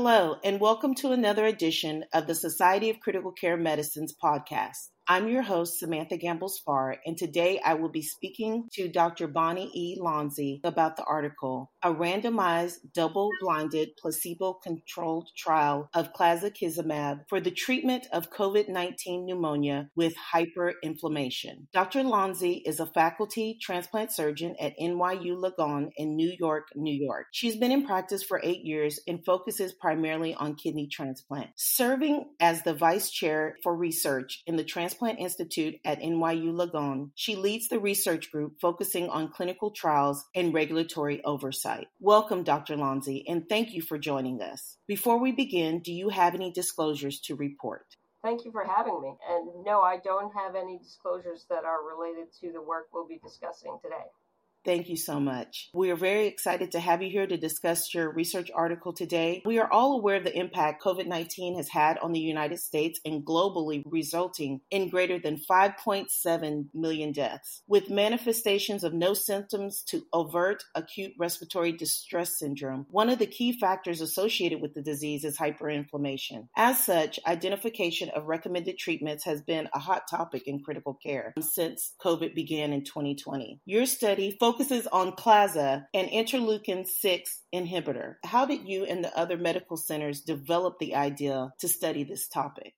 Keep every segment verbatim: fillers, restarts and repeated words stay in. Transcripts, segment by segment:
Hello, and welcome to another edition of the Society of Critical Care Medicine's podcast. I'm your host, Samantha Gambles Farr, and today I will be speaking to Doctor Bonnie E. Lonze about the article, A Randomized Double-Blinded Placebo-Controlled Trial of Clazakizumab for the Treatment of COVID nineteen Pneumonia with Hyperinflammation. Doctor Lonze is a faculty transplant surgeon at N Y U Langone in New York, New York. She's been in practice for eight years and focuses primarily on kidney transplant. Serving as the vice chair for research in the transplant Transplant Institute at N Y U Langone, she leads the research group focusing on clinical trials and regulatory oversight. Welcome, Doctor Lonze, and thank you for joining us. Before we begin, do you have any disclosures to report? Thank you for having me. And no, I don't have any disclosures that are related to the work we'll be discussing today. Thank you so much. We are very excited to have you here to discuss your research article today. We are all aware of the impact COVID nineteen has had on the United States and globally, resulting in greater than five point seven million deaths, with manifestations of no symptoms to overt acute respiratory distress syndrome. One of the key factors associated with the disease is hyperinflammation. As such, identification of recommended treatments has been a hot topic in critical care since COVID began in twenty twenty. Your study focuses on Claza, an interleukin six inhibitor. How did you and the other medical centers develop the idea to study this topic?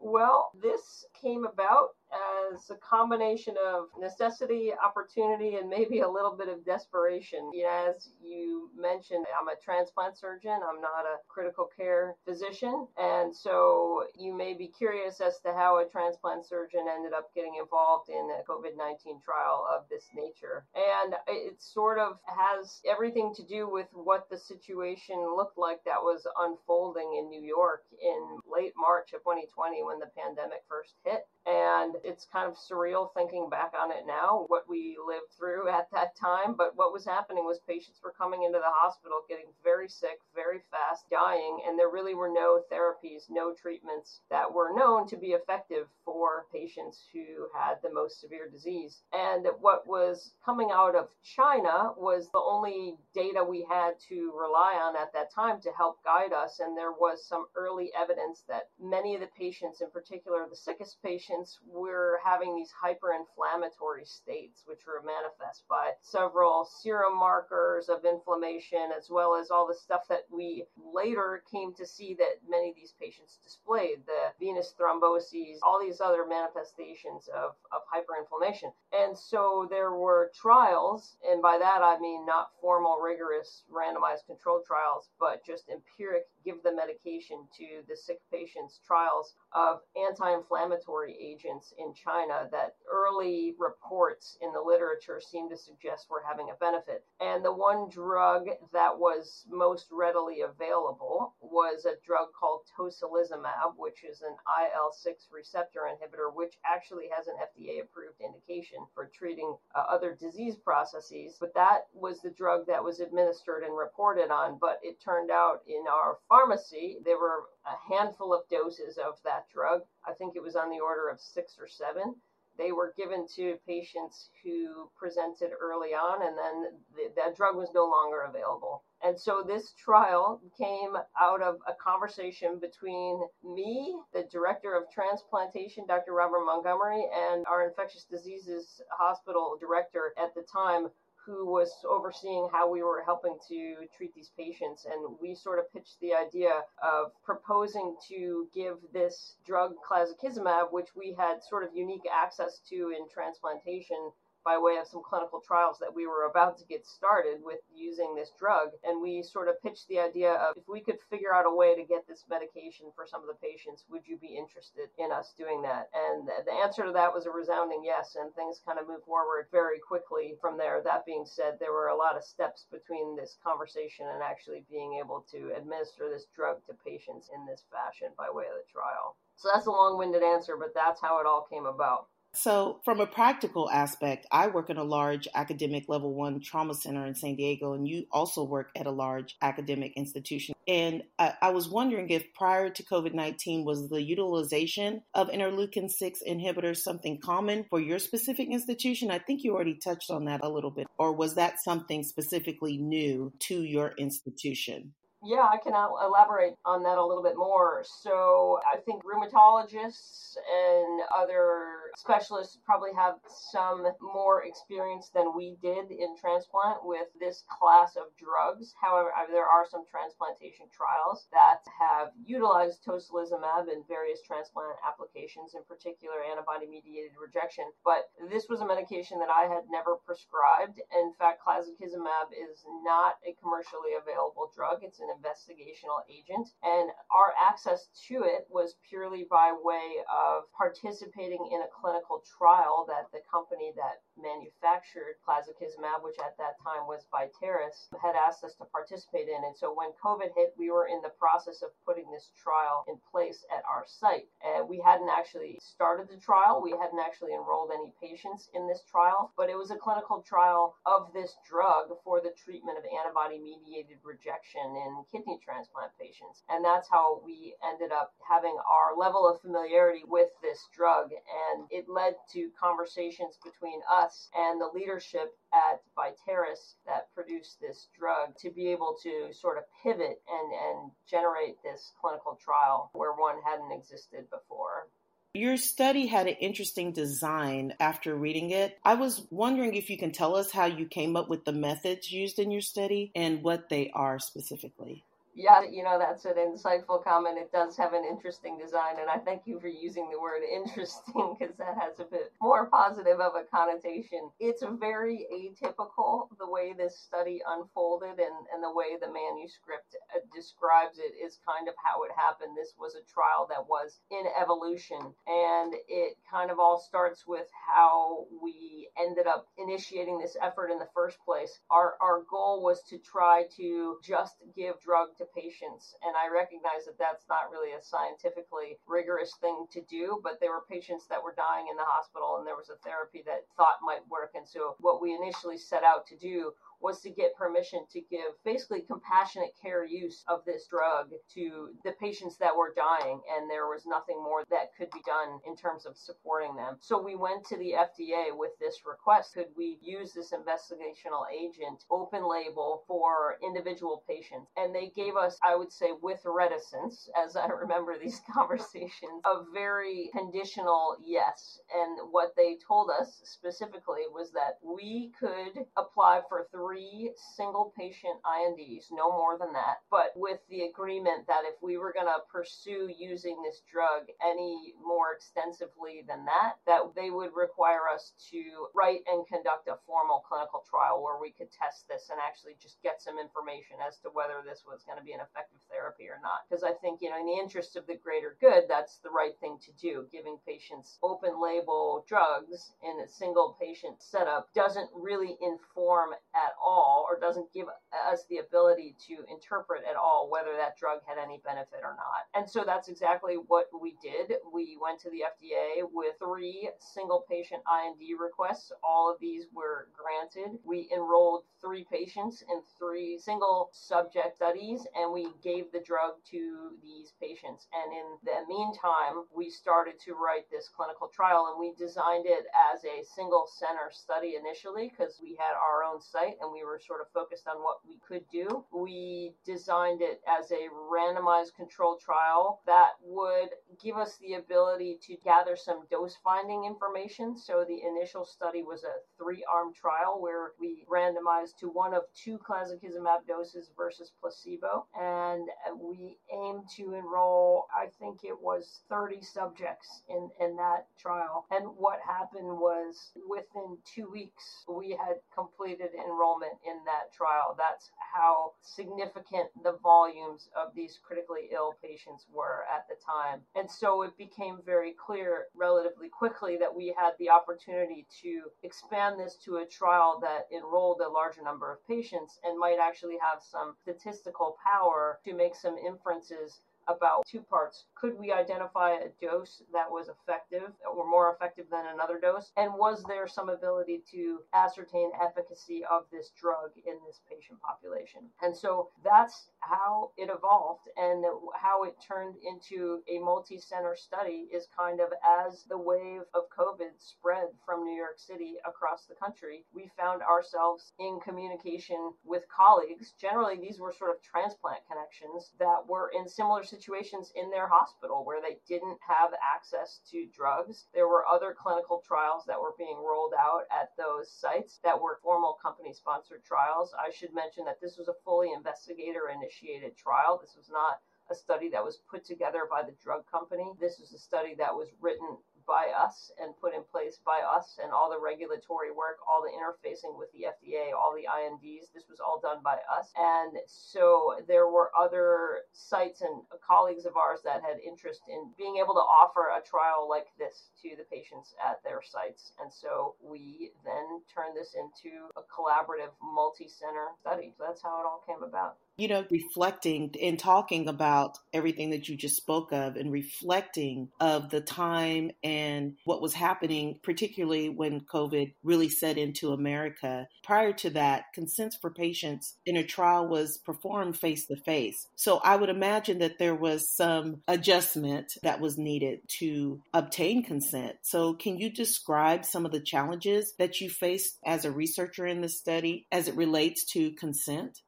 Well, this came about as a combination of necessity, opportunity, and maybe a little bit of desperation. As you mentioned, I'm a transplant surgeon. I'm not a critical care physician. And so you may be curious as to how a transplant surgeon ended up getting involved in a COVID nineteen trial of this nature. And it sort of has everything to do with what the situation looked like that was unfolding in New York in late March of twenty twenty when the pandemic first hit. And it's kind of surreal thinking back on it now, what we lived through at that time. But what was happening was patients were coming into the hospital, getting very sick, very fast, dying. And there really were no therapies, no treatments that were known to be effective for patients who had the most severe disease. And what was coming out of China was the only data we had to rely on at that time to help guide us. And there was some early evidence that many of the patients, in particular the sickest patients, we're having these hyperinflammatory states, which were manifest by several serum markers of inflammation, as well as all the stuff that we later came to see that many of these patients displayed, the venous thromboses, all these other manifestations of, of hyperinflammation. And so there were trials, and by that I mean not formal, rigorous, randomized controlled trials, but just empiric, give the medication to the sick patients trials of anti-inflammatory agents in China that early reports in the literature seem to suggest we're having a benefit. And the one drug that was most readily available was a drug called tocilizumab, which is an I L six receptor inhibitor, which actually has an F D A-approved indication for treating uh, other disease processes. But that was the drug that was administered and reported on. But it turned out in our pharmacy, there were a handful of doses of that drug. I think it was on the order of six or seven. They were given to patients who presented early on, and then th- that drug was no longer available. And so this trial came out of a conversation between me, the director of transplantation, Doctor Robert Montgomery, and our infectious diseases hospital director at the time, who was overseeing how we were helping to treat these patients. And we sort of pitched the idea of proposing to give this drug clazakizumab, which we had sort of unique access to in transplantation by way of some clinical trials that we were about to get started with using this drug. And we sort of pitched the idea of, if we could figure out a way to get this medication for some of the patients, would you be interested in us doing that? And the answer to that was a resounding yes, and things kind of moved forward very quickly from there. That being said, there were a lot of steps between this conversation and actually being able to administer this drug to patients in this fashion by way of the trial. So that's a long-winded answer, but that's how it all came about. So from a practical aspect, I work in a large academic level one trauma center in San Diego, and you also work at a large academic institution. And I, I was wondering if prior to COVID nineteen, was the utilization of interleukin six inhibitors something common for your specific institution? I think you already touched on that a little bit. Or was that something specifically new to your institution? Yeah, I can elaborate on that a little bit more. So I think rheumatologists and other specialists probably have some more experience than we did in transplant with this class of drugs. However, there are some transplantation trials that have utilized tocilizumab in various transplant applications, in particular antibody-mediated rejection. But this was a medication that I had never prescribed. In fact, clazakizumab is not a commercially available drug. It's an investigational agent, and our access to it was purely by way of participating in a clinical trial that the company that manufactured clazakizumab, which at that time was Vitaeris, had asked us to participate in. And so when COVID hit, we were in the process of putting this trial in place at our site. And we hadn't actually started the trial. We hadn't actually enrolled any patients in this trial, but it was a clinical trial of this drug for the treatment of antibody-mediated rejection in kidney transplant patients. And that's how we ended up having our level of familiarity with this drug. And it led to conversations between us and the leadership at Vitaeris that produced this drug to be able to sort of pivot and, and generate this clinical trial where one hadn't existed before. Your study had an interesting design after reading it. I was wondering if you can tell us how you came up with the methods used in your study and what they are specifically. Yeah, you know, that's an insightful comment. It does have an interesting design, and I thank you for using the word interesting because that has a bit more positive of a connotation. It's very atypical, the way this study unfolded, and, and the way the manuscript describes it is kind of how it happened. This was a trial that was in evolution, and it kind of all starts with how we ended up initiating this effort in the first place. Our, our goal was to try to just give drug to patients. And I recognize that that's not really a scientifically rigorous thing to do, but there were patients that were dying in the hospital and there was a therapy that thought might work. And so what we initially set out to do was to get permission to give basically compassionate care use of this drug to the patients that were dying, and there was nothing more that could be done in terms of supporting them. So we went to the F D A with this request. Could we use this investigational agent open label for individual patients? And they gave us, I would say with reticence, as I remember these conversations, a very conditional yes. And what they told us specifically was that we could apply for three Three single patient I N Ds, no more than that, but with the agreement that if we were going to pursue using this drug any more extensively than that, that they would require us to write and conduct a formal clinical trial where we could test this and actually just get some information as to whether this was going to be an effective therapy or not. Because I think, you know, in the interest of the greater good, that's the right thing to do. Giving patients open label drugs in a single patient setup doesn't really inform at all, or doesn't give us the ability to interpret at all whether that drug had any benefit or not. And so that's exactly what we did. We went to the F D A with three single patient I N D requests. All of these were granted. We enrolled three patients in three single subject studies, and we gave the drug to these patients. And in the meantime, we started to write this clinical trial, and we designed it as a single center study initially because we had our own site and we were sort of focused on what we could do. We designed it as a randomized controlled trial that would give us the ability to gather some dose-finding information. So the initial study was a three-arm trial where we randomized to one of two clazakizumab doses versus placebo, and we aimed to enroll, I think it was thirty subjects in, in that trial. And what happened was within two weeks, we had completed enrollment. enrollment in that trial. That's how significant the volumes of these critically ill patients were at the time. And so it became very clear relatively quickly that we had the opportunity to expand this to a trial that enrolled a larger number of patients and might actually have some statistical power to make some inferences about two parts. Could we identify a dose that was effective or more effective than another dose? And was there some ability to ascertain efficacy of this drug in this patient population? And so that's how it evolved, and how it turned into a multi-center study is kind of as the wave of COVID spread from New York City across the country, we found ourselves in communication with colleagues. Generally, these were sort of transplant connections that were in similar situations in their hospital where they didn't have access to drugs. There were other clinical trials that were being rolled out at those sites that were formal company-sponsored trials. I should mention that this was a fully investigator-initiated trial. This was not a study that was put together by the drug company. This was a study that was written by us and put in place by us, and all the regulatory work, all the interfacing with the F D A, all the I N Ds, this was all done by us. And so there were other sites and colleagues of ours that had interest in being able to offer a trial like this to the patients at their sites. And so we then turned this into a collaborative multi-center study. So that's how it all came about. You know, reflecting and talking about everything that you just spoke of and reflecting of the time and what was happening, particularly when COVID really set into America. Prior to that, consents for patients in a trial was performed face to face. So I would imagine that there was some adjustment that was needed to obtain consent. So can you describe some of the challenges that you faced as a researcher in this study as it relates to consent?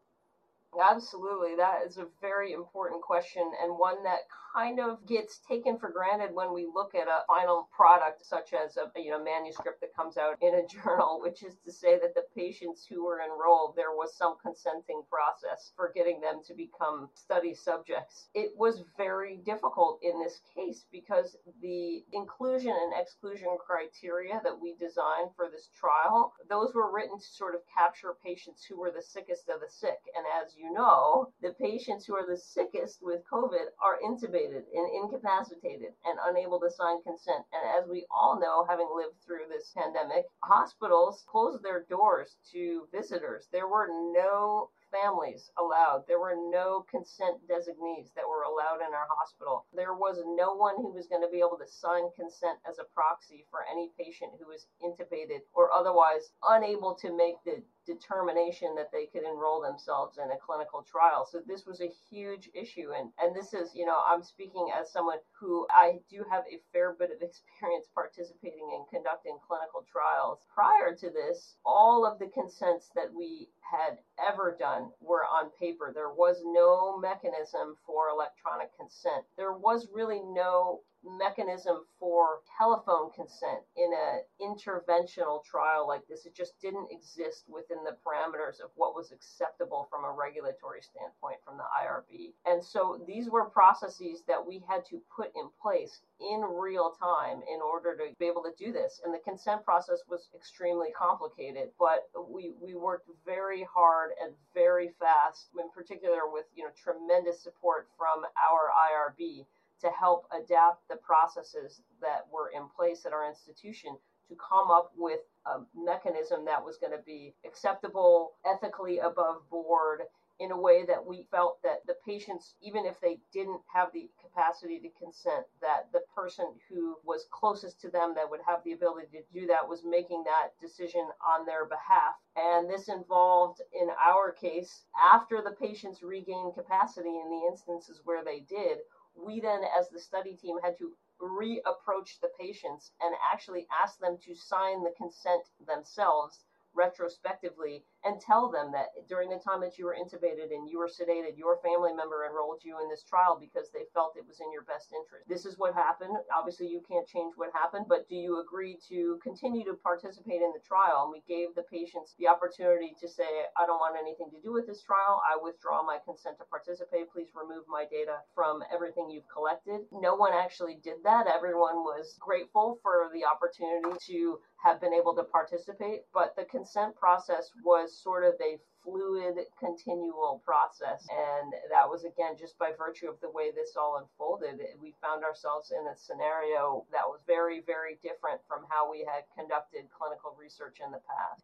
Absolutely. That is a very important question, and one that kind of gets taken for granted when we look at a final product, such as a you know manuscript that comes out in a journal, which is to say that the patients who were enrolled, there was some consenting process for getting them to become study subjects. It was very difficult in this case because the inclusion and exclusion criteria that we designed for this trial, those were written to sort of capture patients who were the sickest of the sick. And as you know, the patients who are the sickest with COVID are intubated and incapacitated and unable to sign consent. And as we all know, having lived through this pandemic, hospitals closed their doors to visitors. There were no families allowed. There were no consent designees that were allowed in our hospital. There was no one who was going to be able to sign consent as a proxy for any patient who was intubated or otherwise unable to make the determination that they could enroll themselves in a clinical trial. So this was a huge issue. And, and this is, you know, I'm speaking as someone who I do have a fair bit of experience participating in conducting clinical trials. Prior to this, all of the consents that we had ever done were on paper. There was no mechanism for electronic consent. There was really no mechanism for telephone consent in an interventional trial like this. It just didn't exist within the parameters of what was acceptable from a regulatory standpoint from the I R B. And so these were processes that we had to put in place in real time in order to be able to do this. And the consent process was extremely complicated, but we, we worked very hard and very fast, in particular with, you know, tremendous support from our I R B, to help adapt the processes that were in place at our institution to come up with a mechanism that was going to be acceptable, ethically above board, in a way that we felt that the patients, even if they didn't have the capacity to consent, that the person who was closest to them that would have the ability to do that was making that decision on their behalf. And this involved, in our case, after the patients regained capacity in the instances where they did, we then, as the study team, had to reapproach the patients and actually ask them to sign the consent themselves retrospectively and tell them that during the time that you were intubated and you were sedated, your family member enrolled you in this trial because they felt it was in your best interest. This is what happened. Obviously, you can't change what happened, but do you agree to continue to participate in the trial? And we gave the patients the opportunity to say, I don't want anything to do with this trial. I withdraw my consent to participate. Please remove my data from everything you've collected. No one actually did that. Everyone was grateful for the opportunity to have been able to participate, but the consent process was sort of a fluid, continual process. And that was, again, just by virtue of the way this all unfolded. We found ourselves in a scenario that was very, very different from how we had conducted clinical research in the past.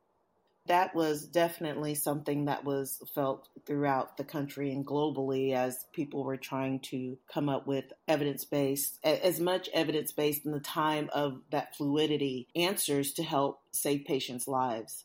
that was definitely something that was felt throughout the country and globally as people were trying to come up with evidence-based, as much evidence-based in the time of that fluidity, answers to help save patients' lives.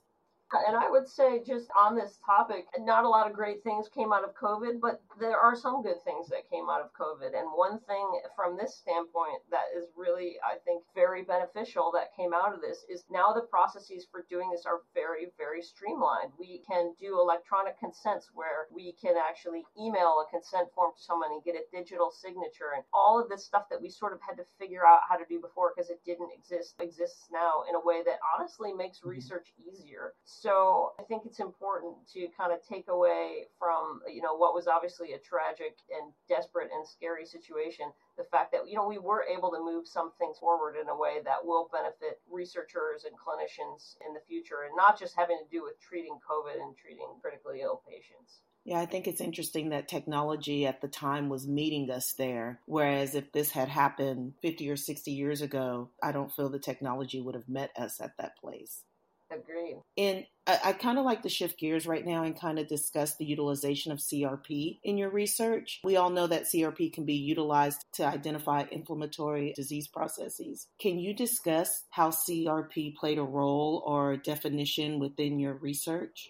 And I would say just on this topic, not a lot of great things came out of COVID, but there are some good things that came out of COVID. And one thing from this standpoint that is really, I think, very beneficial that came out of this is now the processes for doing this are very, very streamlined. We can do electronic consents where we can actually email a consent form to someone and get a digital signature. And all of this stuff that we sort of had to figure out how to do before because it didn't exist, exists now in a way that honestly makes research easier. So I think it's important to kind of take away from, you know, what was obviously a tragic and desperate and scary situation, the fact that, you know, we were able to move some things forward in a way that will benefit researchers and clinicians in the future, and not just having to do with treating COVID and treating critically ill patients. Yeah, I think it's interesting that technology at the time was meeting us there, whereas if this had happened fifty or sixty years ago, I don't feel the technology would have met us at that place. Agreed. And I, I kind of like to shift gears right now and kind of discuss the utilization of C R P in your research. We all know that C R P can be utilized to identify inflammatory disease processes. Can you discuss how C R P played a role or definition within your research?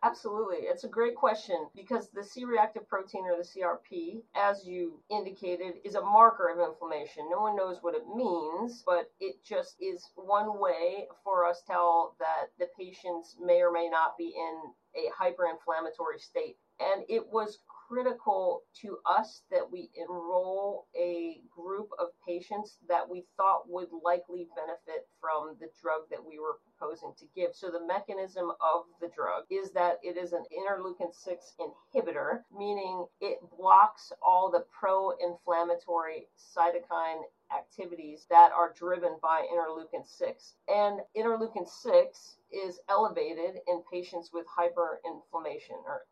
Absolutely. It's a great question because the C-reactive protein, or the C R P, as you indicated, is a marker of inflammation. No one knows what it means, but it just is one way for us to tell that the patients may or may not be in a hyperinflammatory state. And it was critical to us that we enroll a group of patients that we thought would likely benefit from the drug that we were proposing to give. So the mechanism of the drug is that it is an interleukin six inhibitor, meaning it blocks all the pro-inflammatory cytokine activities that are driven by interleukin six. And interleukin six is elevated in patients with hyperinflammation or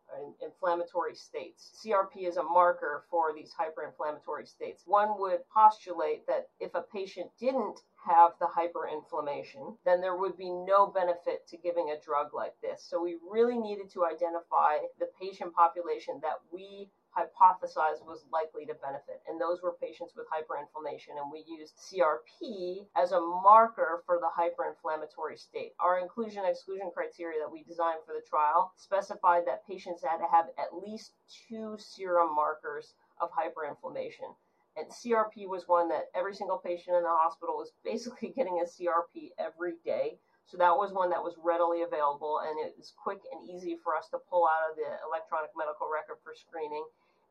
inflammatory states. C R P is a marker for these hyperinflammatory states. One would postulate that if a patient didn't have the hyperinflammation, then there would be no benefit to giving a drug like this. So we really needed to identify the patient population that we hypothesized was likely to benefit. And those were patients with hyperinflammation. And we used C R P as a marker for the hyperinflammatory state. Our inclusion-exclusion criteria that we designed for the trial specified that patients had to have at least two serum markers of hyperinflammation. And C R P was one that every single patient in the hospital was basically getting a C R P every day. So that was one that was readily available, and it was quick and easy for us to pull out of the electronic medical record for screening.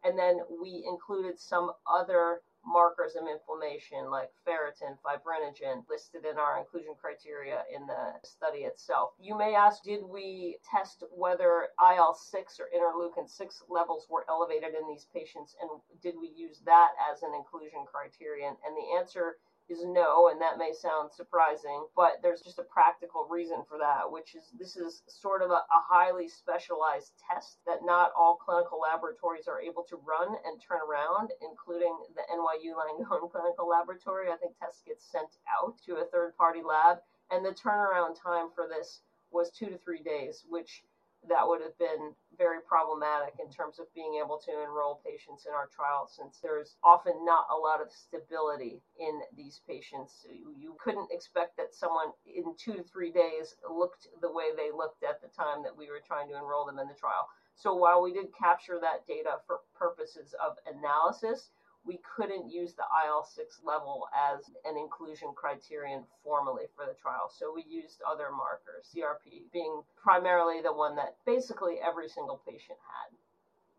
And then we included some other markers of inflammation like ferritin, fibrinogen, listed in our inclusion criteria in the study itself. You may ask, did we test whether I L six or interleukin six levels were elevated in these patients, and did we use that as an inclusion criterion? And the answer is no, and that may sound surprising, but there's just a practical reason for that, which is this is sort of a, a highly specialized test that not all clinical laboratories are able to run and turn around, including the N Y U Langone Clinical Laboratory. I think tests get sent out to a third-party lab, and the turnaround time for this was two to three days, which that would have been very problematic in terms of being able to enroll patients in our trial, since there's often not a lot of stability in these patients. You couldn't expect that someone in two to three days looked the way they looked at the time that we were trying to enroll them in the trial. So while we did capture that data for purposes of analysis, we couldn't use the I L six level as an inclusion criterion formally for the trial. So we used other markers, C R P being primarily the one that basically every single patient had.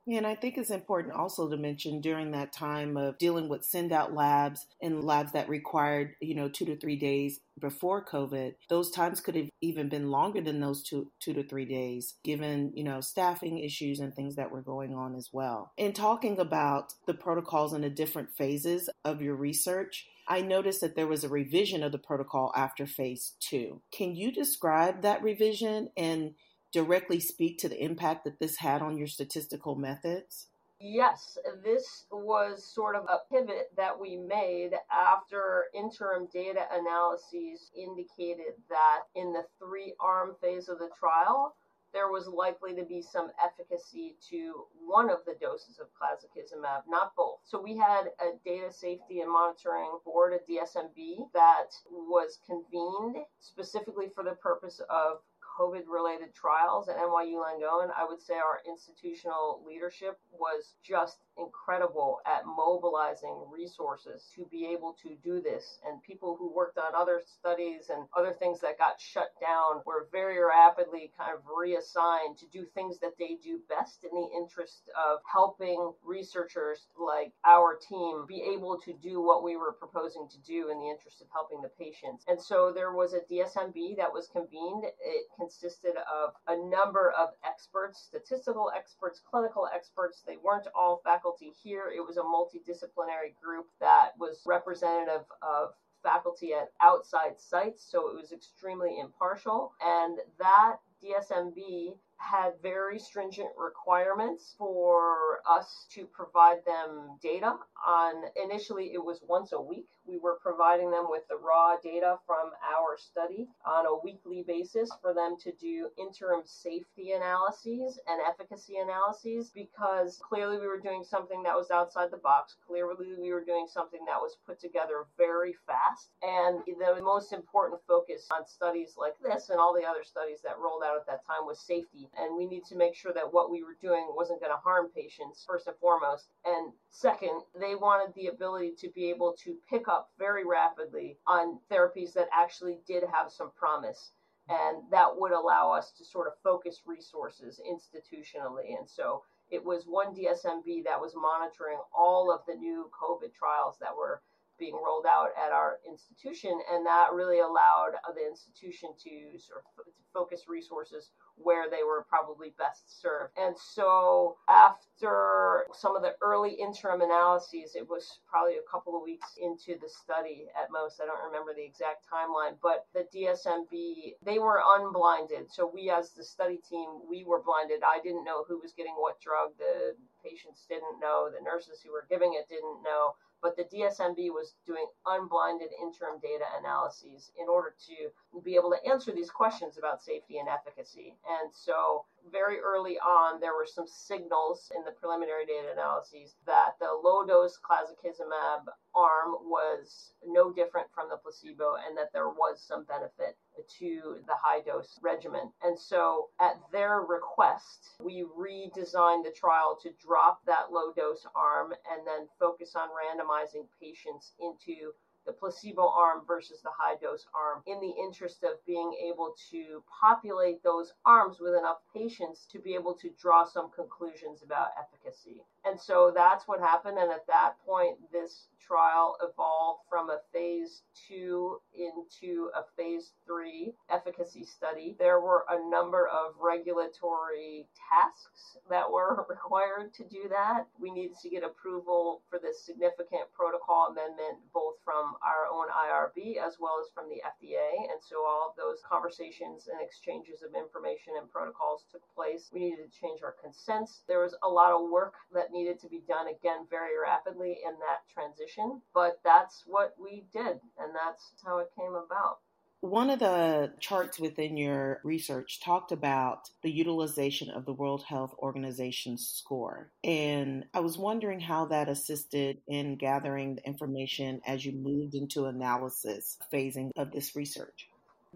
And I think it's important also to mention during that time of dealing with send-out labs and labs that required, you know, two to three days before COVID, those times could have even been longer than those two, two to three days, given, you know, staffing issues and things that were going on as well. In talking about the protocols and the different phases of your research, I noticed that there was a revision of the protocol after phase two. Can you describe that revision and directly speak to the impact that this had on your statistical methods? Yes, this was sort of a pivot that we made after interim data analyses indicated that in the three-arm phase of the trial, there was likely to be some efficacy to one of the doses of clazakizumab, not both. So we had a data safety and monitoring board, a D S M B, that was convened specifically for the purpose of COVID-related trials at N Y U Langone. I would say our institutional leadership was just incredible at mobilizing resources to be able to do this. And people who worked on other studies and other things that got shut down were very rapidly kind of reassigned to do things that they do best in the interest of helping researchers like our team be able to do what we were proposing to do in the interest of helping the patients. And so there was a D S M B that was convened. It consisted of a number of experts, statistical experts, clinical experts. They weren't all faculty here. It was a multidisciplinary group that was representative of faculty at outside sites, so it was extremely impartial. And that D S M B had very stringent requirements for us to provide them data on. Initially, it was once a week. We were providing them with the raw data from our study on a weekly basis for them to do interim safety analyses and efficacy analyses, because clearly we were doing something that was outside the box. Clearly we were doing something that was put together very fast. And the most important focus on studies like this and all the other studies that rolled out at that time was safety. And we need to make sure that what we were doing wasn't going to harm patients, first and foremost. And second, they wanted the ability to be able to pick up very rapidly on therapies that actually did have some promise. And that would allow us to sort of focus resources institutionally. And so it was one D S M B that was monitoring all of the new COVID trials that were being rolled out at our institution. And that really allowed the institution to sort of focus resources where they were probably best served. And so after some of the early interim analyses, it was probably a couple of weeks into the study at most. I don't remember the exact timeline, but the D S M B, they were unblinded. So we, as the study team, we were blinded. I didn't know who was getting what drug. The patients didn't know. The nurses who were giving it didn't know. But the D S M B was doing unblinded interim data analyses in order to be able to answer these questions about safety and efficacy. And so very early on, there were some signals in the preliminary data analyses that the low-dose clazakizumab arm was no different from the placebo and that there was some benefit to the high-dose regimen. And so at their request, we redesigned the trial to drop that low-dose arm and then focus on randomizing patients into the placebo arm versus the high-dose arm in the interest of being able to populate those arms with enough patients to be able to draw some conclusions about efficacy. And so that's what happened. And at that point, this trial evolved from a phase two into a phase three efficacy study. There were a number of regulatory tasks that were required to do that. We needed to get approval for this significant protocol amendment, both from our own I R B as well as from the F D A. And so all of those conversations and exchanges of information and protocols took place. We needed to change our consents. There was a lot of work that needed to be done, again, very rapidly in that transition. But that's what we did, and that's how it came about. One of the charts within your research talked about the utilization of the World Health Organization score. And I was wondering how that assisted in gathering the information as you moved into analysis phasing of this research.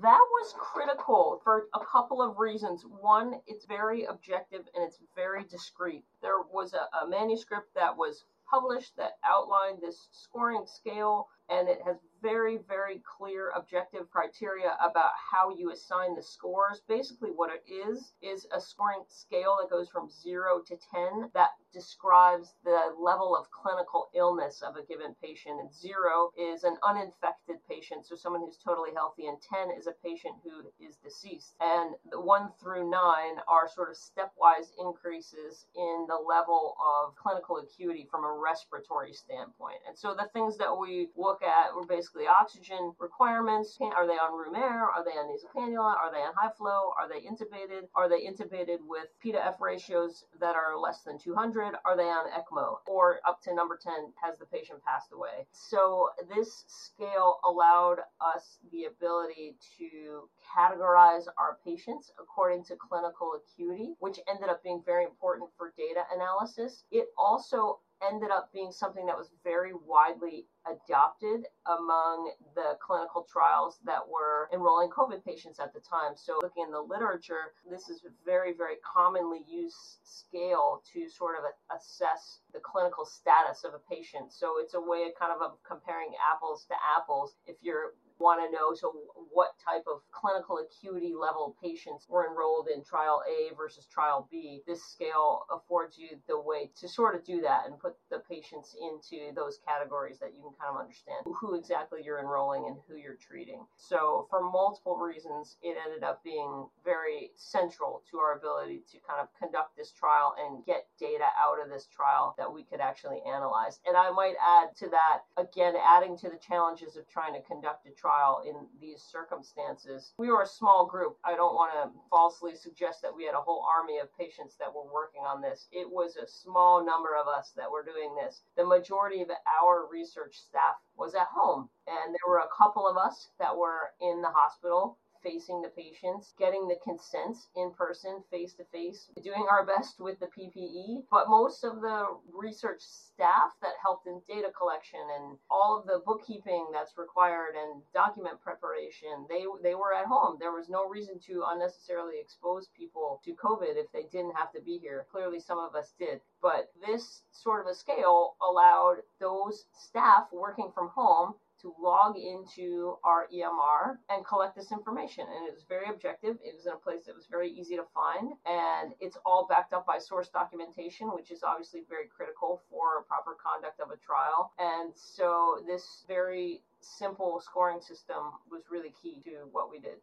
That was critical for a couple of reasons. One, it's very objective and it's very discrete. There was a, a manuscript that was published that outlined this scoring scale, and it has very, very clear objective criteria about how you assign the scores. Basically what it is, is a scoring scale that goes from zero to ten that describes the level of clinical illness of a given patient. And zero is an uninfected patient, so someone who's totally healthy, and ten is a patient who is deceased. And the one through nine are sort of stepwise increases in the level of clinical acuity from a respiratory standpoint. And so the things that we look look at were basically oxygen requirements. Are they on room air? Are they on nasal cannula? Are they on high flow? Are they intubated? Are they intubated with P to F ratios that are less than two hundred? Are they on ECMO? Or up to number ten, has the patient passed away? So this scale allowed us the ability to categorize our patients according to clinical acuity, which ended up being very important for data analysis. It also ended up being something that was very widely adopted among the clinical trials that were enrolling COVID patients at the time. So looking in the literature, this is a very, very commonly used scale to sort of assess the clinical status of a patient. So it's a way of kind of comparing apples to apples if you're want to know, so what type of clinical acuity level patients were enrolled in trial A versus trial B. This scale affords you the way to sort of do that and put the patients into those categories that you can kind of understand who exactly you're enrolling and who you're treating. So for multiple reasons, it ended up being very central to our ability to kind of conduct this trial and get data out of this trial that we could actually analyze. And I might add to that, again, adding to the challenges of trying to conduct a trial in these circumstances. We were a small group. I don't want to falsely suggest that we had a whole army of patients that were working on this. It was a small number of us that were doing this. The majority of our research staff was at home, and there were a couple of us that were in the hospital facing the patients, getting the consents in person, face-to-face, doing our best with the P P E. But most of the research staff that helped in data collection and all of the bookkeeping that's required and document preparation, they they were at home. There was no reason to unnecessarily expose people to COVID if they didn't have to be here. Clearly, some of us did. But this sort of a scale allowed those staff working from home to log into our E M R and collect this information. And it was very objective. It was in a place that was very easy to find. And it's all backed up by source documentation, which is obviously very critical for proper conduct of a trial. And so this very simple scoring system was really key to what we did.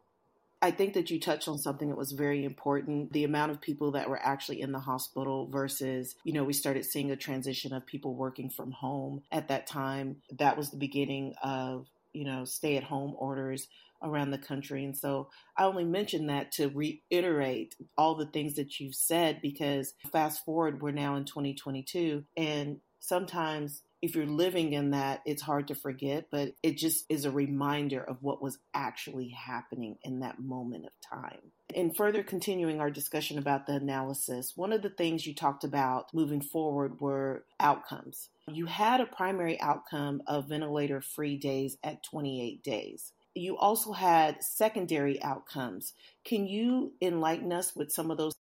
I think that you touched on something that was very important, the amount of people that were actually in the hospital versus, you know, we started seeing a transition of people working from home at that time. That was the beginning of, you know, stay-at-home orders around the country. And so I only mentioned that to reiterate all the things that you've said, because fast forward, we're now in twenty twenty-two, and sometimes if you're living in that, it's hard to forget, but it just is a reminder of what was actually happening in that moment of time. And further continuing our discussion about the analysis, one of the things you talked about moving forward were outcomes. You had a primary outcome of ventilator-free days at twenty-eight days. You also had secondary outcomes. Can you enlighten us with some of those?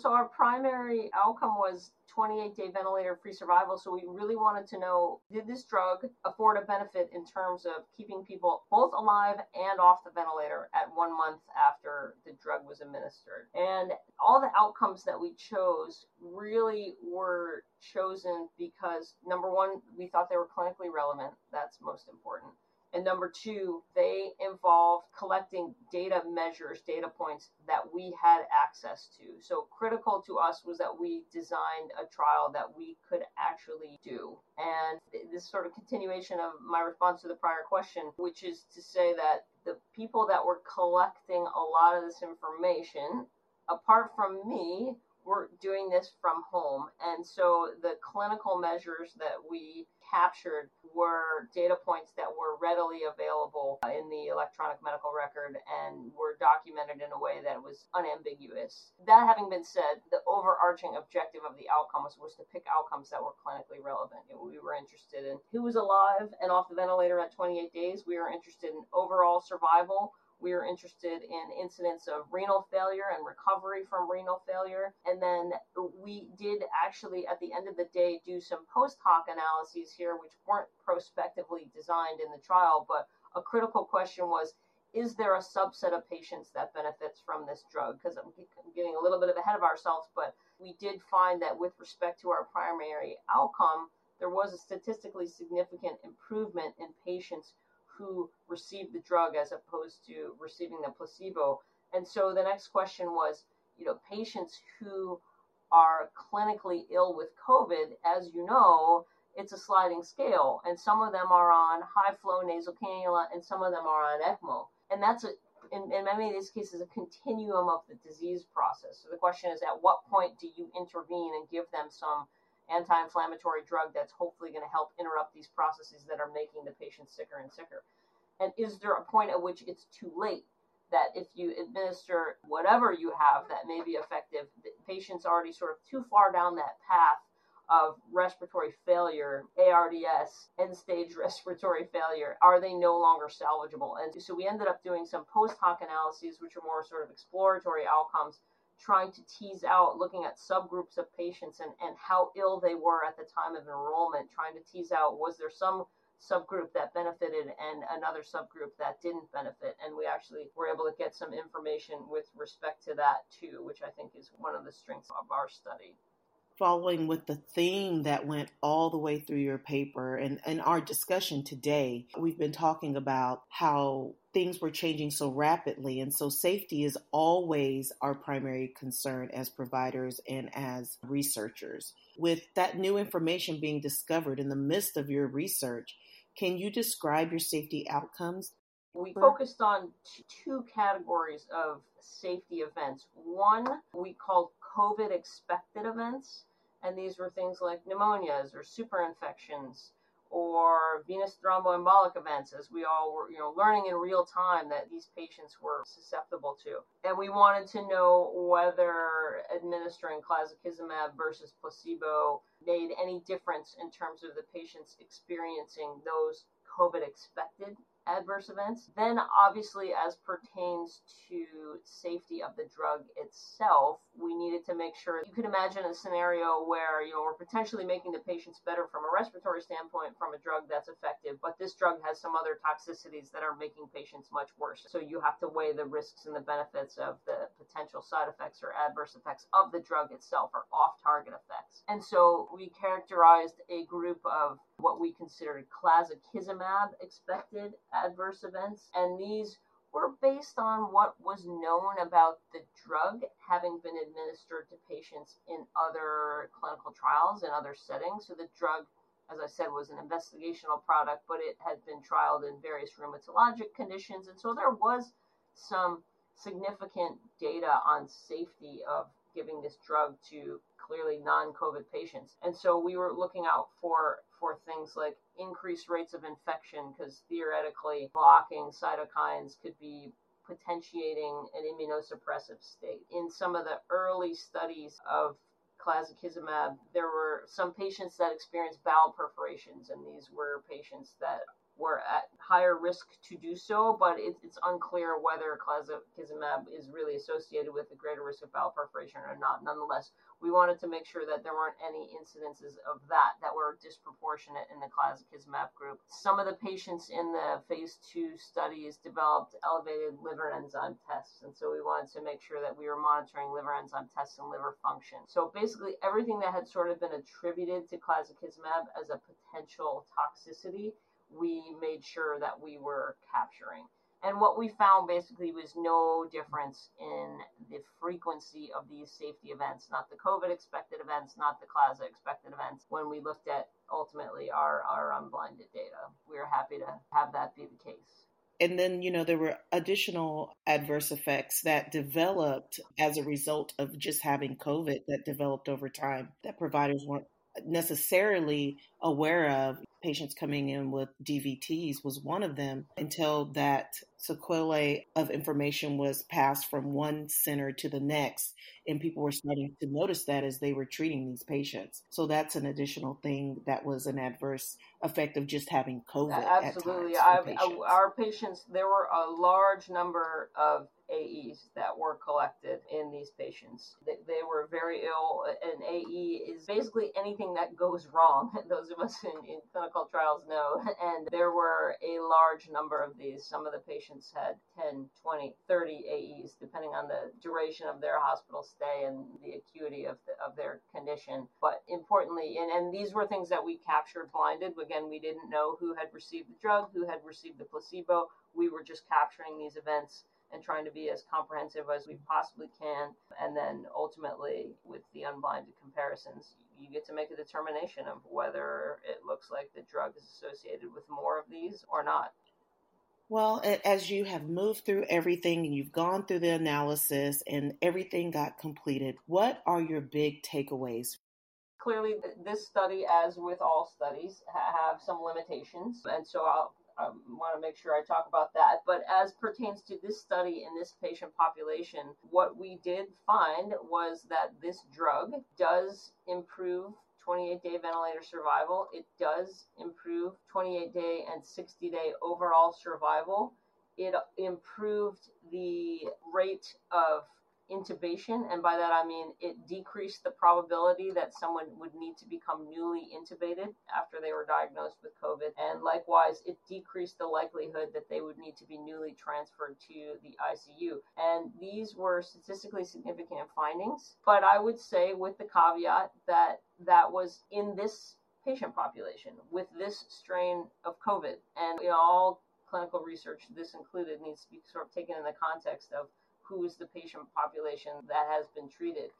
So our primary outcome was twenty-eight day ventilator-free survival. So we really wanted to know, did this drug afford a benefit in terms of keeping people both alive and off the ventilator at one month after the drug was administered? And all the outcomes that we chose really were chosen because, number one, we thought they were clinically relevant. That's most important. And number two, they involved collecting data measures, data points that we had access to. So critical to us was that we designed a trial that we could actually do. And this sort of continuation of my response to the prior question, which is to say that the people that were collecting a lot of this information, apart from me, were doing this from home. And so the clinical measures that we captured were data points that were readily available in the electronic medical record and were documented in a way that was unambiguous. That having been said, the overarching objective of the outcomes was to pick outcomes that were clinically relevant. We were interested in who was alive and off the ventilator at twenty-eight days. We were interested in overall survival. We were interested in incidents of renal failure and recovery from renal failure. And then we did actually, at the end of the day, do some post hoc analyses here, which weren't prospectively designed in the trial. But a critical question was, is there a subset of patients that benefits from this drug? Because I'm getting a little bit ahead of ourselves, but we did find that with respect to our primary outcome, there was a statistically significant improvement in patients who received the drug as opposed to receiving the placebo. And so the next question was, you know, patients who are clinically ill with COVID, as you know, it's a sliding scale, and some of them are on high flow nasal cannula and some of them are on ECMO. And that's a, in, in many of these cases, a continuum of the disease process. So the question is, at what point do you intervene and give them some anti-inflammatory drug that's hopefully going to help interrupt these processes that are making the patient sicker and sicker? And is there a point at which it's too late, that if you administer whatever you have that may be effective, the patient's already sort of too far down that path of respiratory failure, A R D S, end-stage respiratory failure? Are they no longer salvageable? And so we ended up doing some post-hoc analyses, which are more sort of exploratory outcomes, trying to tease out, looking at subgroups of patients and, and how ill they were at the time of enrollment, trying to tease out, was there some subgroup that benefited and another subgroup that didn't benefit? And we actually were able to get some information with respect to that too, which I think is one of the strengths of our study. Following with the theme that went all the way through your paper and, and our discussion today, we've been talking about how things were changing so rapidly. And so safety is always our primary concern as providers and as researchers. With that new information being discovered in the midst of your research, can you describe your safety outcomes? We focused on t- two categories of safety events. One we called COVID expected events, and these were things like pneumonias or superinfections or venous thromboembolic events, as we all were, you know, learning in real time that these patients were susceptible to. And we wanted to know whether administering clazakizumab versus placebo made any difference in terms of the patients experiencing those COVID expected adverse events. Then obviously, as pertains to safety of the drug itself, we needed to make sure, you could imagine a scenario where, you know, we're potentially making the patients better from a respiratory standpoint from a drug that's effective, but this drug has some other toxicities that are making patients much worse. So you have to weigh the risks and the benefits of the potential side effects or adverse effects of the drug itself or off-target effects. And so we characterized a group of what we considered clazakizumab expected adverse events, and these were based on what was known about the drug having been administered to patients in other clinical trials and other settings. So the drug, as I said, was an investigational product, but it had been trialed in various rheumatologic conditions, and so there was some significant data on safety of giving this drug to clearly non-COVID patients. And so we were looking out for for things like increased rates of infection, because theoretically blocking cytokines could be potentiating an immunosuppressive state. In some of the early studies of clazakizumab, there were some patients that experienced bowel perforations, and these were patients that were at higher risk to do so, but it, it's unclear whether clazakizumab is really associated with a greater risk of bowel perforation or not. Nonetheless, we wanted to make sure that there weren't any incidences of that that were disproportionate in the clazakizumab group. Some of the patients in the phase two studies developed elevated liver enzyme tests, and so we wanted to make sure that we were monitoring liver enzyme tests and liver function. So basically everything that had sort of been attributed to clazakizumab as a potential toxicity, we made sure that we were capturing. And what we found basically was no difference in the frequency of these safety events, not the COVID expected events, not the claza expected events, when we looked at ultimately our, our unblinded data. We were happy to have that be the case. And then, you know, there were additional adverse effects that developed as a result of just having COVID that developed over time that providers weren't necessarily aware of. Patients coming in with D V Ts was one of them, until that sequelae of information was passed from one center to the next, and people were starting to notice that as they were treating these patients. So that's an additional thing that was an adverse effect of just having COVID. Absolutely. At times for patients. Our patients, there were a large number of A Es that were collected in these patients. They, they were very ill. An A E is basically anything that goes wrong. Those of us in, in clinical trials know. And there were a large number of these. Some of the patients had ten, twenty, thirty A Es, depending on the duration of their hospital stay and the acuity of the, of their condition. But importantly, and, and these were things that we captured blinded. Again, we didn't know who had received the drug, who had received the placebo. We were just capturing these events and trying to be as comprehensive as we possibly can. And then ultimately, with the unblinded comparisons, you get to make a determination of whether it looks like the drug is associated with more of these or not. Well, as you have moved through everything and you've gone through the analysis and everything got completed, what are your big takeaways? Clearly, this study, as with all studies, have some limitations, and so I'll I want to make sure I talk about that. But as pertains to this study in this patient population, what we did find was that this drug does improve twenty-eight day ventilator survival. It does improve twenty-eight day and sixty day overall survival. It improved the rate of intubation, and by that I mean it decreased the probability that someone would need to become newly intubated after they were diagnosed with COVID, and likewise it decreased the likelihood that they would need to be newly transferred to the I C U. And these were statistically significant findings, but I would say with the caveat that that was in this patient population with this strain of COVID, and in all clinical research this included needs to be sort of taken in the context of who is the patient population that has been treated.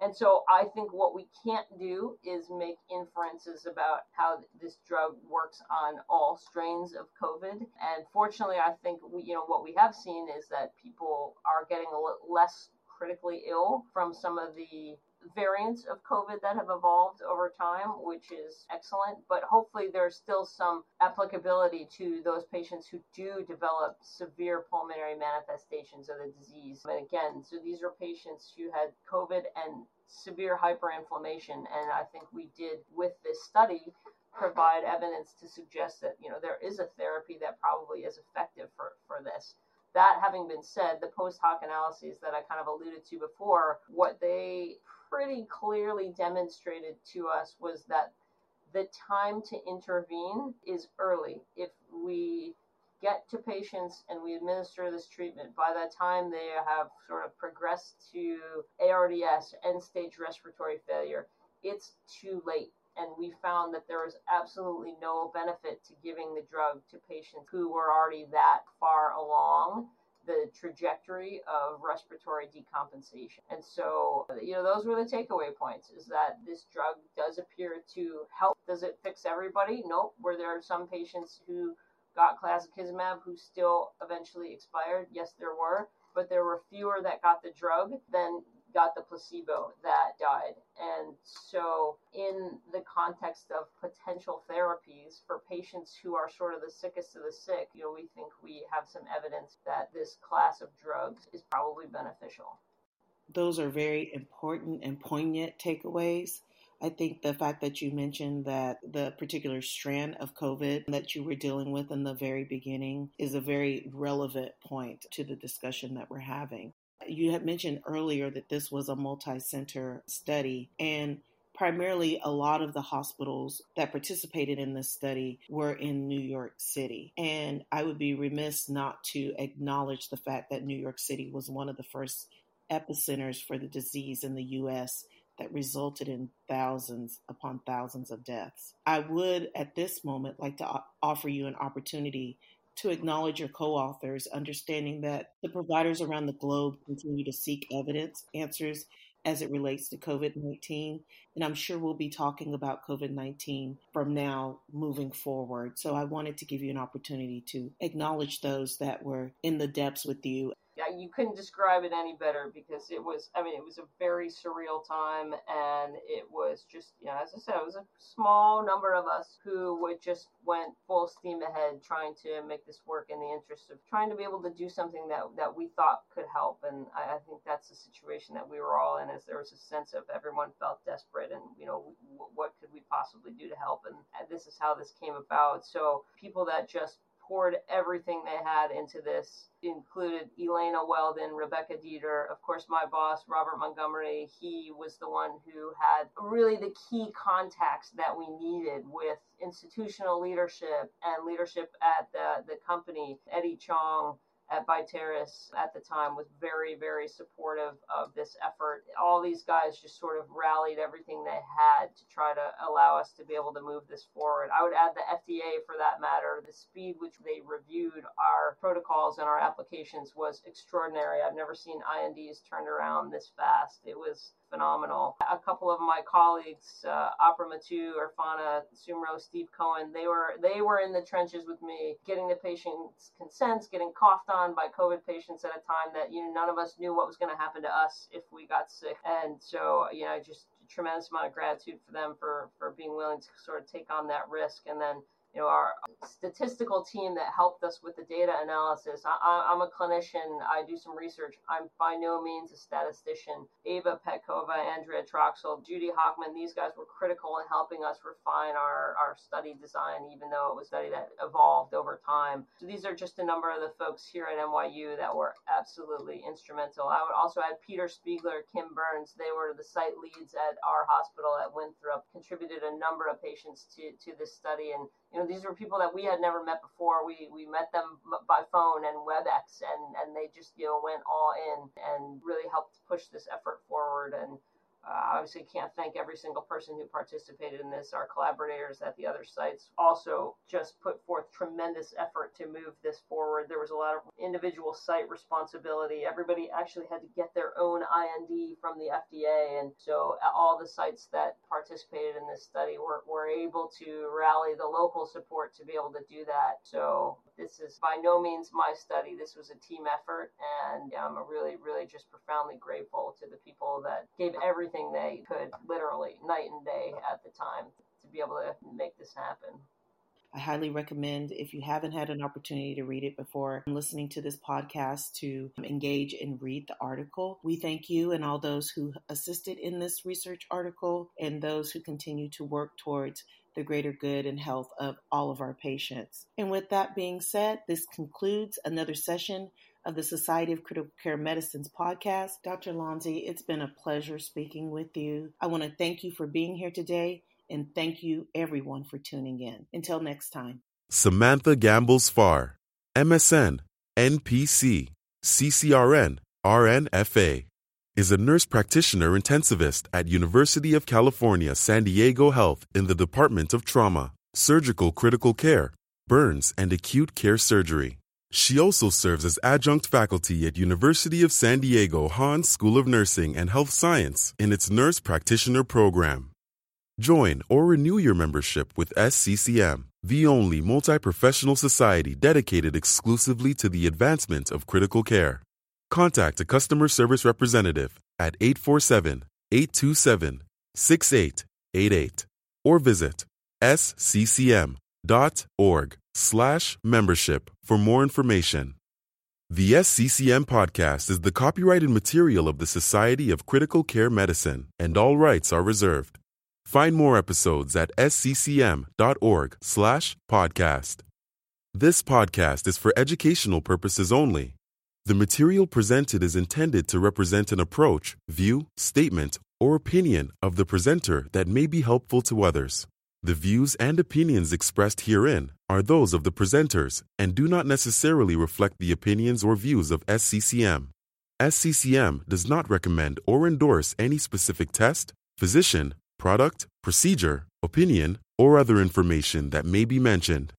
And so I think what we can't do is make inferences about how this drug works on all strains of COVID. And fortunately, I think we, you know, what we have seen is that people are getting a little less critically ill from some of the variants of COVID that have evolved over time, which is excellent. But hopefully there's still some applicability to those patients who do develop severe pulmonary manifestations of the disease. And again, so these are patients who had COVID and severe hyperinflammation. And I think we did, with this study, provide evidence to suggest that, you know, there is a therapy that probably is effective for, for this. That having been said, the post hoc analyses that I kind of alluded to before, what they pretty clearly demonstrated to us was that the time to intervene is early. If we get to patients and we administer this treatment, by the time they have sort of progressed to A R D S, end-stage respiratory failure, it's too late. And we found that there was absolutely no benefit to giving the drug to patients who were already that far along the trajectory of respiratory decompensation. And so, you know, those were the takeaway points, is that this drug does appear to help. Does it fix everybody? Nope. Were there some patients who got clazakizumab who still eventually expired? Yes, there were. But there were fewer that got the drug than got the placebo that died. And so in the context of potential therapies for patients who are sort of the sickest of the sick, you know, we think we have some evidence that this class of drugs is probably beneficial. Those are very important and poignant takeaways. I think the fact that you mentioned that the particular strand of COVID that you were dealing with in the very beginning is a very relevant point to the discussion that we're having. You had mentioned earlier that this was a multi-center study, and primarily a lot of the hospitals that participated in this study were in New York City. And I would be remiss not to acknowledge the fact that New York City was one of the first epicenters for the disease in the U S that resulted in thousands upon thousands of deaths. I would at this moment like to offer you an opportunity to acknowledge your co-authors, understanding that the providers around the globe continue to seek evidence, answers as it relates to COVID nineteen. And I'm sure we'll be talking about COVID nineteen from now moving forward. So I wanted to give you an opportunity to acknowledge those that were in the depths with you. Yeah, you couldn't describe it any better, because it was, I mean, it was a very surreal time, and it was just, you know, as I said, it was a small number of us who would just went full steam ahead trying to make this work in the interest of trying to be able to do something that, that we thought could help. And I, I think that's the situation that we were all in, is there was a sense of everyone felt desperate and, you know, w- what could we possibly do to help? And this is how this came about. So people that just poured everything they had into this, included Elena Weldon, Rebecca Dieter, of course my boss, Robert Montgomery. He was the one who had really the key contacts that we needed with institutional leadership and leadership at the, the company. Eddie Chong at Vitaeris at the time was very, very supportive of this effort. All these guys just sort of rallied everything they had to try to allow us to be able to move this forward. I would add the F D A, for that matter. The speed which they reviewed our protocols and our applications was extraordinary. I've never seen I N Ds turned around this fast. It was phenomenal. A couple of my colleagues, uh, Opera Matu, Irfana Sumro, Steve Cohen, they were they were in the trenches with me, getting the patient's consents, getting coughed on by COVID patients at a time that, you know, none of us knew what was going to happen to us if we got sick. And so, you know, just a tremendous amount of gratitude for them for, for being willing to sort of take on that risk. And then, you know, our statistical team that helped us with the data analysis. I, I'm a clinician. I do some research. I'm by no means a statistician. Ava Petkova, Andrea Troxel, Judy Hochman, these guys were critical in helping us refine our, our study design, even though it was a study that evolved over time. So these are just a number of the folks here at N Y U that were absolutely instrumental. I would also add Peter Spiegler, Kim Burns. They were the site leads at our hospital at Winthrop, contributed a number of patients to, to this study. And you know, these were people that we had never met before. We we met them by phone and WebEx, and, and they just, you know, went all in and really helped push this effort forward. And uh, obviously can't thank every single person who participated in this. Our collaborators at the other sites also just put forth tremendous effort to move this forward. There was a lot of individual site responsibility. Everybody actually had to get their own I N D from the F D A. And so all the sites that participated in this study were, were able to rally the local support to be able to do that. So this is by no means my study. This was a team effort. And I'm really, really just profoundly grateful to the people that gave everything they could, literally night and day at the time, to be able to make this happen. I highly recommend, if you haven't had an opportunity to read it before listening to this podcast, to engage and read the article. We thank you and all those who assisted in this research article and those who continue to work towards the greater good and health of all of our patients. And with that being said, this concludes another session of the Society of Critical Care Medicine's podcast. Doctor Lonze, it's been a pleasure speaking with you. I want to thank you for being here today, and thank you everyone for tuning in. Until next time. Samantha Gambles Farr, M S N, N P C, C C R N, R N F A, is a nurse practitioner intensivist at University of California, San Diego Health in the Department of Trauma, Surgical Critical Care, Burns, and Acute Care Surgery. She also serves as adjunct faculty at University of San Diego Hahn School of Nursing and Health Science in its Nurse Practitioner Program. Join or renew your membership with S C C M, the only multi-professional society dedicated exclusively to the advancement of critical care. Contact a customer service representative at eight four seven, eight two seven, six eight eight eight or visit sccm.org. slash membership for more information. The S C C M podcast is the copyrighted material of the Society of Critical Care Medicine, and all rights are reserved. Find more episodes at sccm.org slash podcast. This podcast is for educational purposes only. The material presented is intended to represent an approach, view, statement, or opinion of the presenter that may be helpful to others. The views and opinions expressed herein are those of the presenters and do not necessarily reflect the opinions or views of S C C M. S C C M does not recommend or endorse any specific test, physician, product, procedure, opinion, or other information that may be mentioned.